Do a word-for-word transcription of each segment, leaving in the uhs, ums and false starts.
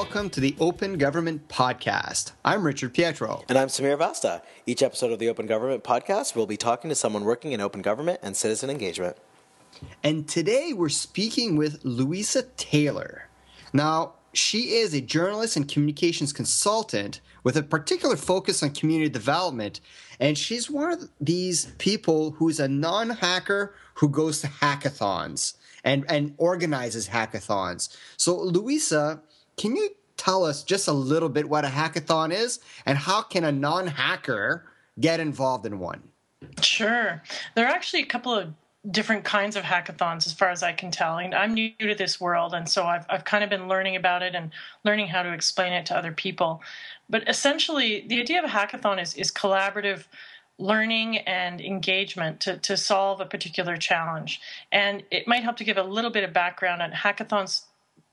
welcome to the Open Government Podcast. I'm Richard Pietro. And I'm Samir Vasta. Each episode of the Open Government Podcast, we'll be talking to someone working in open government and citizen engagement. And today we're speaking with Louisa Taylor. Now, she is a journalist and communications consultant with a particular focus on community development, and she's one of these people who's a non-hacker who goes to hackathons and, and organizes hackathons. So, Louisa, can you tell us just a little bit what a hackathon is and how can a non-hacker get involved in one? Sure. There are actually a couple of different kinds of hackathons as far as I can tell. And I'm new to this world, and so I've I've kind of been learning about it and learning how to explain it to other people. But essentially, the idea of a hackathon is, is collaborative learning and engagement to, to solve a particular challenge. And it might help to give a little bit of background on hackathons,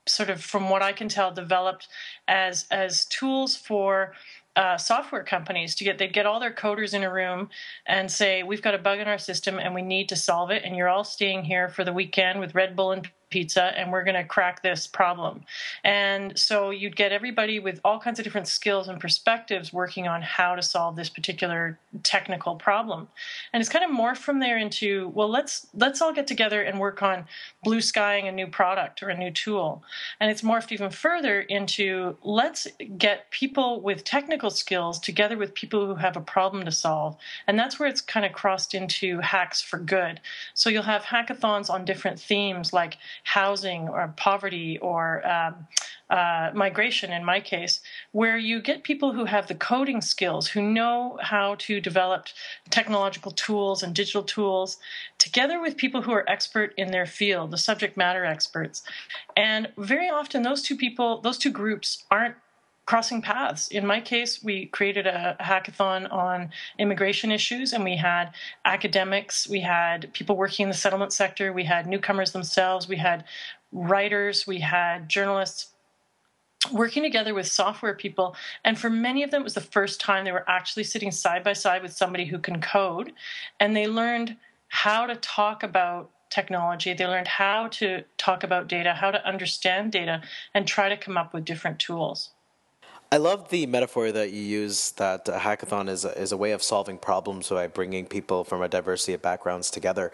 sort of from what I can tell, developed as as tools for Uh, software companies to get, they'd get all their coders in a room and say, we've got a bug in our system and we need to solve it. And you're all staying here for the weekend with Red Bull and pizza, and we're going to crack this problem. And so you'd get everybody with all kinds of different skills and perspectives working on how to solve this particular technical problem. And it's kind of morphed from there into, well, let's, let's all get together and work on blue skying a new product or a new tool. And it's morphed even further into, let's get people with technical skills together with people who have a problem to solve. And that's where it's kind of crossed into hacks for good. So you'll have hackathons on different themes like housing or poverty or um, uh, migration, in my case, where you get people who have the coding skills, who know how to develop technological tools and digital tools, together with people who are expert in their field, the subject matter experts. And very often those two people, those two groups aren't crossing paths. In my case, we created a hackathon on immigration issues, and we had academics, we had people working in the settlement sector, we had newcomers themselves, we had writers, we had journalists working together with software people. And for many of them, it was the first time they were actually sitting side by side with somebody who can code, and they learned how to talk about technology. They learned how to talk about data, how to understand data, and try to come up with different tools. I love the metaphor that you use, that a hackathon is a, is a way of solving problems by bringing people from a diversity of backgrounds together.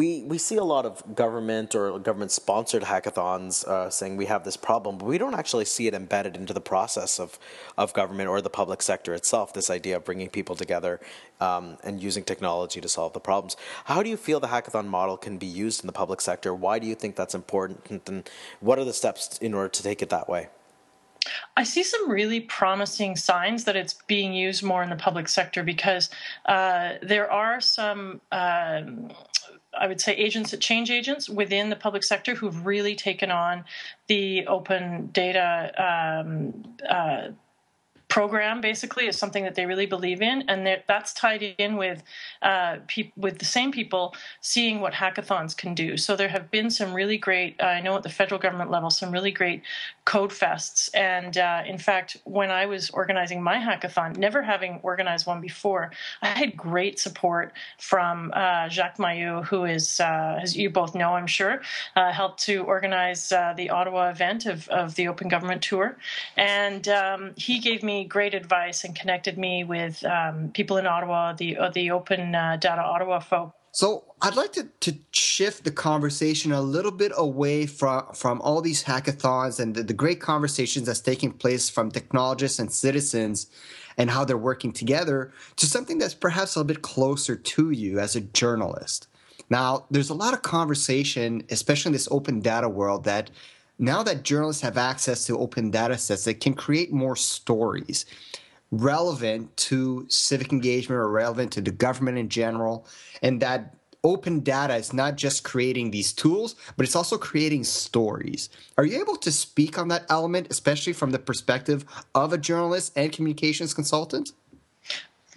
We we see a lot of government or government-sponsored hackathons uh, saying we have this problem, but we don't actually see it embedded into the process of, of government or the public sector itself, this idea of bringing people together um, and using technology to solve the problems. How do you feel the hackathon model can be used in the public sector? Why do you think that's important, and what are the steps in order to take it that way? I see some really promising signs that it's being used more in the public sector, because uh, there are some, uh, I would say, agents, change agents within the public sector who've really taken on the open data um, uh, program, basically, is something that they really believe in. And that that's tied in with uh, pe- with the same people seeing what hackathons can do. So there have been some really great, uh, I know at the federal government level, some really great code fests. And uh, in fact, when I was organizing my hackathon, never having organized one before, I had great support from uh, Jacques Mailloux, who is, uh, as you both know, I'm sure, uh, helped to organize uh, the Ottawa event of, of the Open Government Tour. And um, he gave me great advice and connected me with um, people in Ottawa, the uh, the Open uh, Data Ottawa folk. So I'd like to, to shift the conversation a little bit away from, from all these hackathons and the, the great conversations that's taking place from technologists and citizens and how they're working together, to something that's perhaps a little bit closer to you as a journalist. Now, there's a lot of conversation, especially in this open data world, that now that journalists have access to open data sets, they can create more stories relevant to civic engagement or relevant to the government in general, and that open data is not just creating these tools, but it's also creating stories. Are you able to speak on that element, especially from the perspective of a journalist and communications consultant?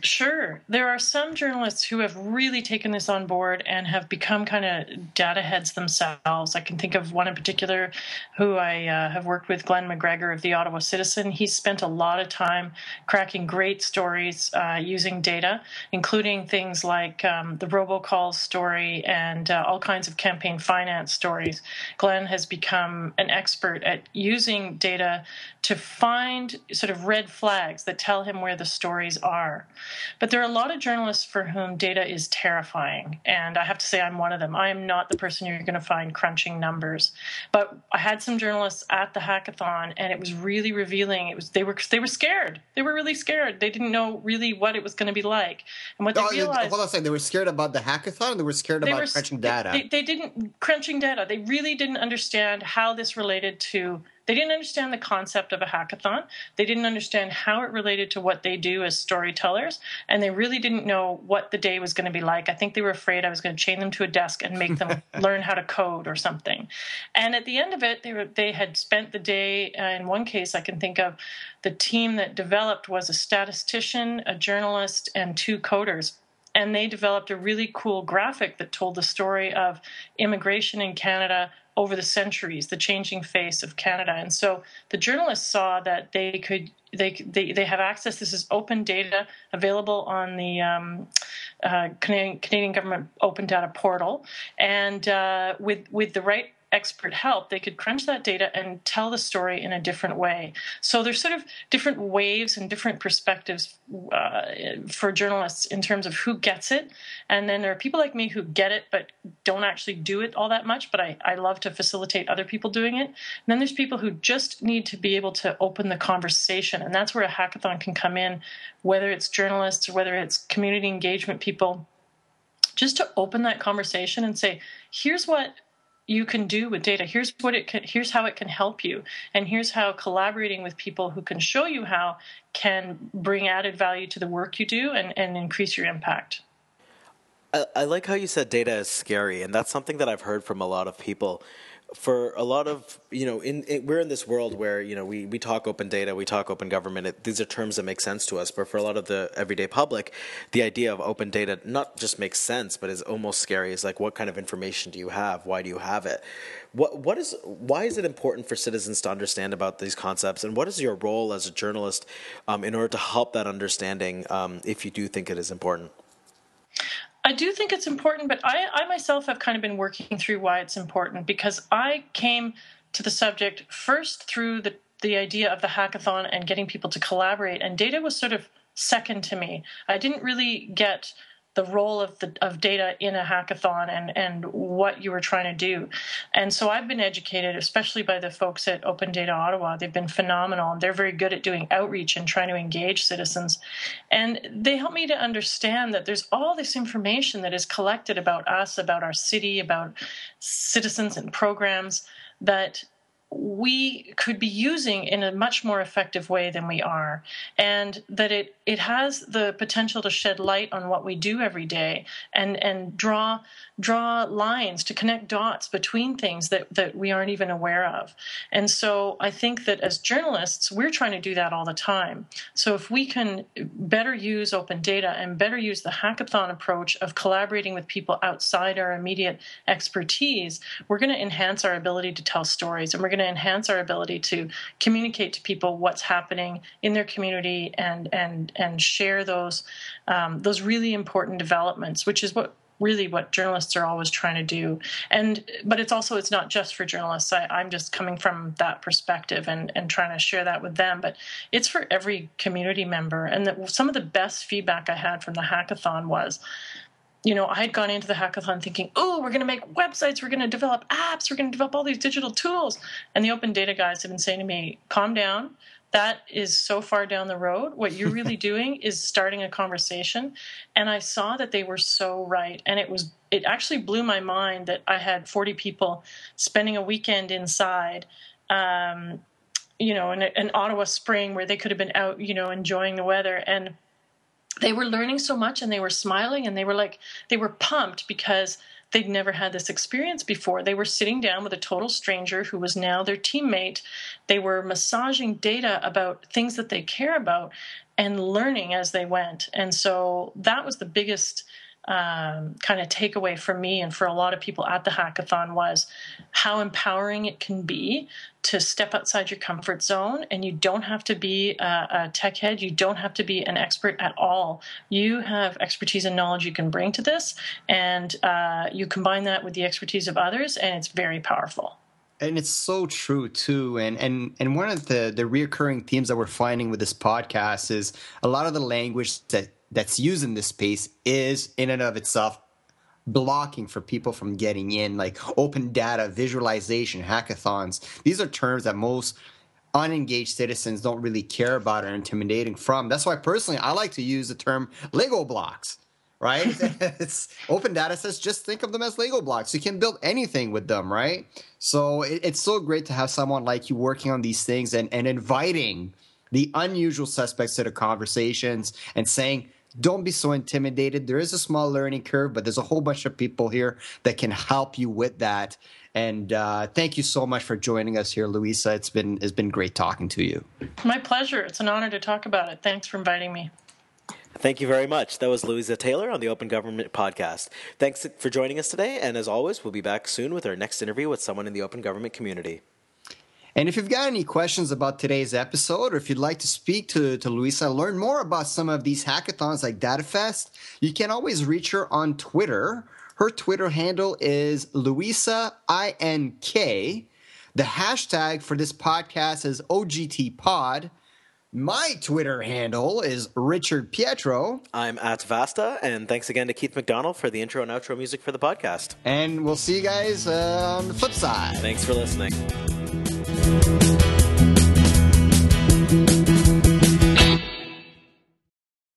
Sure. There are some journalists who have really taken this on board and have become kind of data heads themselves. I can think of one in particular who I uh, have worked with, Glenn McGregor of the Ottawa Citizen. He spent a lot of time cracking great stories uh, using data, including things like um, the robocall story and uh, all kinds of campaign finance stories. Glenn has become an expert at using data to find sort of red flags that tell him where the stories are. But there are a lot of journalists for whom data is terrifying, and I have to say I'm one of them. I am not the person you're going to find crunching numbers. But I had some journalists at the hackathon, and it was really revealing. It was they were they were scared. They were really scared. They didn't know really what it was going to be like. And what they oh, realized, hold on a second, they were scared about the hackathon. Or they were scared they about were, crunching data. They, they didn't crunching data. They really didn't understand how this related to. They didn't understand the concept of a hackathon. They didn't understand how it related to what they do as storytellers. And they really didn't know what the day was going to be like. I think they were afraid I was going to chain them to a desk and make them learn how to code or something. And at the end of it, they were, they had spent the day, uh, in one case I can think of, the team that developed was a statistician, a journalist, and two coders. And they developed a really cool graphic that told the story of immigration in Canada over the centuries, the changing face of Canada. And so the journalists saw that they could they they, they have access. This is open data available on the um, uh, Canadian, Canadian government open data portal. And uh, with with the right expert help, they could crunch that data and tell the story in a different way. So there's sort of different waves and different perspectives uh, for journalists in terms of who gets it. And then there are people like me who get it but don't actually do it all that much, but I, I love to facilitate other people doing it. And then there's people who just need to be able to open the conversation, and that's where a hackathon can come in, whether it's journalists or whether it's community engagement people, just to open that conversation and say, here's what you can do with data. Here's what it can, here's how it can help you. And here's how collaborating with people who can show you how can bring added value to the work you do and, and increase your impact. I, I like how you said data is scary. And that's something that I've heard from a lot of people. For a lot of, you know, in, in, we're in this world where, you know, we, we talk open data, we talk open government. It, these are terms that make sense to us. But for a lot of the everyday public, the idea of open data not just makes sense, but is almost scary. It's like, what kind of information do you have? Why do you have it? What what is why is it important for citizens to understand about these concepts? And what is your role as a journalist um, in order to help that understanding um, if you do think it is important? I do think it's important, but I, I myself have kind of been working through why it's important, because I came to the subject first through the, the idea of the hackathon and getting people to collaborate, and data was sort of second to me. I didn't really get the role of the of data in a hackathon and, and what you were trying to do. And so I've been educated, especially by the folks at Open Data Ottawa. They've been phenomenal, and they're very good at doing outreach and trying to engage citizens. And they helped me to understand that there's all this information that is collected about us, about our city, about citizens and programs that we could be using in a much more effective way than we are, and that it it has the potential to shed light on what we do every day and and draw draw lines to connect dots between things that, that we aren't even aware of. And so I think that as journalists, we're trying to do that all the time. So if we can better use open data and better use the hackathon approach of collaborating with people outside our immediate expertise, we're going to enhance our ability to tell stories, and we're going to enhance our ability to communicate to people what's happening in their community and and and share those um, those really important developments, which is what really what journalists are always trying to do. And but it's also it's not just for journalists. I, I'm just coming from that perspective and, and trying to share that with them. But it's for every community member. And that some of the best feedback I had from the hackathon was, you know, I had gone into the hackathon thinking, oh, we're going to make websites, we're going to develop apps, we're going to develop all these digital tools. And the open data guys have been saying to me, calm down. That is so far down the road. What you're really doing is starting a conversation. And I saw that they were so right. And it was it actually blew my mind that I had forty people spending a weekend inside, um, you know, in an Ottawa spring where they could have been out, you know, enjoying the weather. And they were learning so much, and they were smiling, and they were like, they were pumped because they'd never had this experience before. They were sitting down with a total stranger who was now their teammate. They were massaging data about things that they care about. and learning as they went. And so that was the biggest um, kind of takeaway for me and for a lot of people at the hackathon, was how empowering it can be to step outside your comfort zone. And you don't have to be a, a tech head. You don't have to be an expert at all. You have expertise and knowledge you can bring to this. And uh, you combine that with the expertise of others, and it's very powerful. And it's so true, too. And and, and one of the, the reoccurring themes that we're finding with this podcast is a lot of the language that, that's used in this space is in and of itself blocking for people from getting in, like open data, visualization, hackathons. These are terms that most unengaged citizens don't really care about or are intimidating from. That's why, personally, I like to use the term Lego blocks. Right? It's open data sets. Just think of them as Lego blocks. You can build anything with them, right? So it, it's so great to have someone like you working on these things and, and inviting the unusual suspects to the conversations and saying, don't be so intimidated. There is a small learning curve, but there's a whole bunch of people here that can help you with that. And uh, thank you so much for joining us here, Louisa. It's been, it's been great talking to you. My pleasure. It's an honor to talk about it. Thanks for inviting me. Thank you very much. That was Louisa Taylor on the Open Government Podcast. Thanks for joining us today. And as always, we'll be back soon with our next interview with someone in the open government community. And if you've got any questions about today's episode, or if you'd like to speak to, to Louisa, learn more about some of these hackathons like DataFest, you can always reach her on Twitter. Her Twitter handle is Louisa I N K. The hashtag for this podcast is O G T Pod. My Twitter handle is Richard Pietro. I'm at Vasta, and thanks again to Keith McDonald for the intro and outro music for the podcast. And we'll see you guys uh, on the flip side. Thanks for listening.